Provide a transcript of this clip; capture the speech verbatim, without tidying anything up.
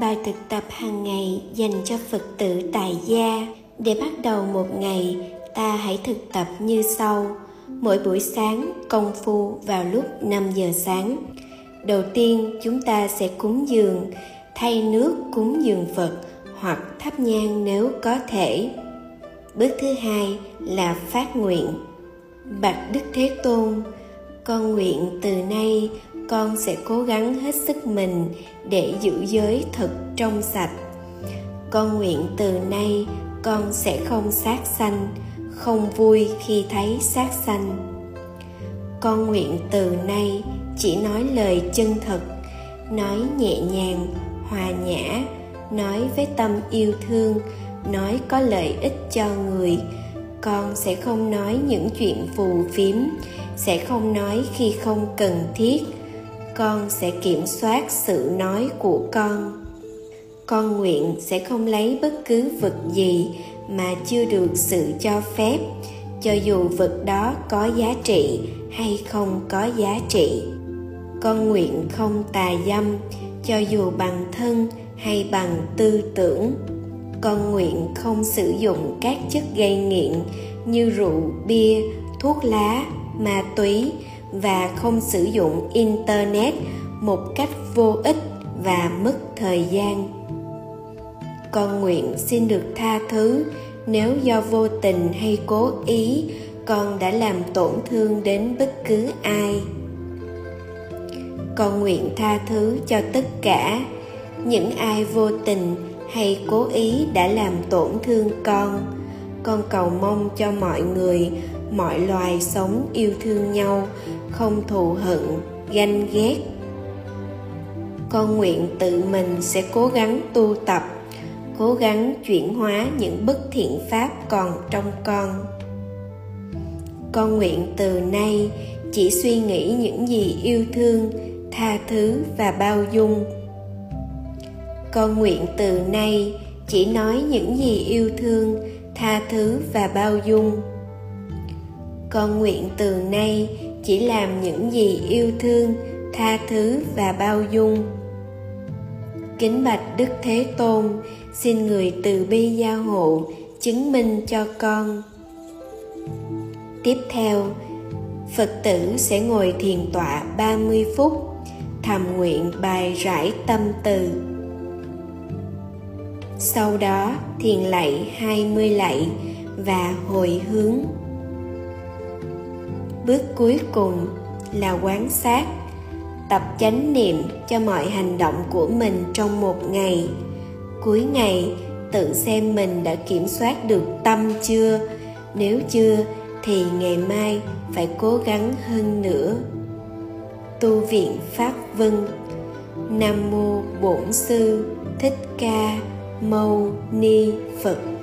bài thực tập hàng ngày dành cho Phật tử tại gia. Để bắt đầu một ngày, ta hãy thực tập như sau. Mỗi buổi sáng công phu vào lúc năm giờ sáng. Đầu tiên chúng ta sẽ cúng dường, thay nước cúng dường Phật hoặc thắp nhang nếu có thể. Bước thứ hai là phát nguyện. Bạch Đức Thế Tôn, con nguyện từ nay con sẽ cố gắng hết sức mình để giữ giới thật trong sạch. Con nguyện từ nay con sẽ không sát sanh, không vui khi thấy sát sanh. Con nguyện từ nay chỉ nói lời chân thật, nói nhẹ nhàng, hòa nhã, nói với tâm yêu thương, nói có lợi ích cho người. Con sẽ không nói những chuyện phù phiếm, sẽ không nói khi không cần thiết. Con sẽ kiểm soát sự nói của con. Con nguyện sẽ không lấy bất cứ vật gì mà chưa được sự cho phép, cho dù vật đó có giá trị hay không có giá trị. Con nguyện không tà dâm, cho dù bằng thân hay bằng tư tưởng. Con nguyện không sử dụng các chất gây nghiện như rượu, bia, thuốc lá, ma túy, và không sử dụng Internet một cách vô ích và mất thời gian. Con nguyện xin được tha thứ nếu do vô tình hay cố ý con đã làm tổn thương đến bất cứ ai. Con nguyện tha thứ cho tất cả những ai vô tình hay cố ý đã làm tổn thương con. Con cầu mong cho mọi người, mọi loài sống yêu thương nhau, không thù hận, ganh ghét. Con nguyện tự mình sẽ cố gắng tu tập, cố gắng chuyển hóa những bất thiện pháp còn trong con. Con nguyện từ nay chỉ suy nghĩ những gì yêu thương, tha thứ và bao dung. Con nguyện từ nay chỉ nói những gì yêu thương, tha thứ và bao dung. Con nguyện từ nay chỉ làm những gì yêu thương, tha thứ và bao dung. Kính bạch Đức Thế Tôn, xin người từ bi gia hộ chứng minh cho con. Tiếp theo, Phật tử sẽ ngồi thiền tọa ba mươi phút, thầm nguyện bài Rải Tâm Từ. Sau đó thiền lạy hai mươi lạy và hồi hướng. Bước cuối cùng là quán sát, tập chánh niệm cho mọi hành động của mình trong một ngày. Cuối ngày, tự xem mình đã kiểm soát được tâm chưa? Nếu chưa, thì ngày mai phải cố gắng hơn nữa. Tu Viện Pháp Vân. Nam Mô Bổn Sư Thích Ca Mâu Ni Phật.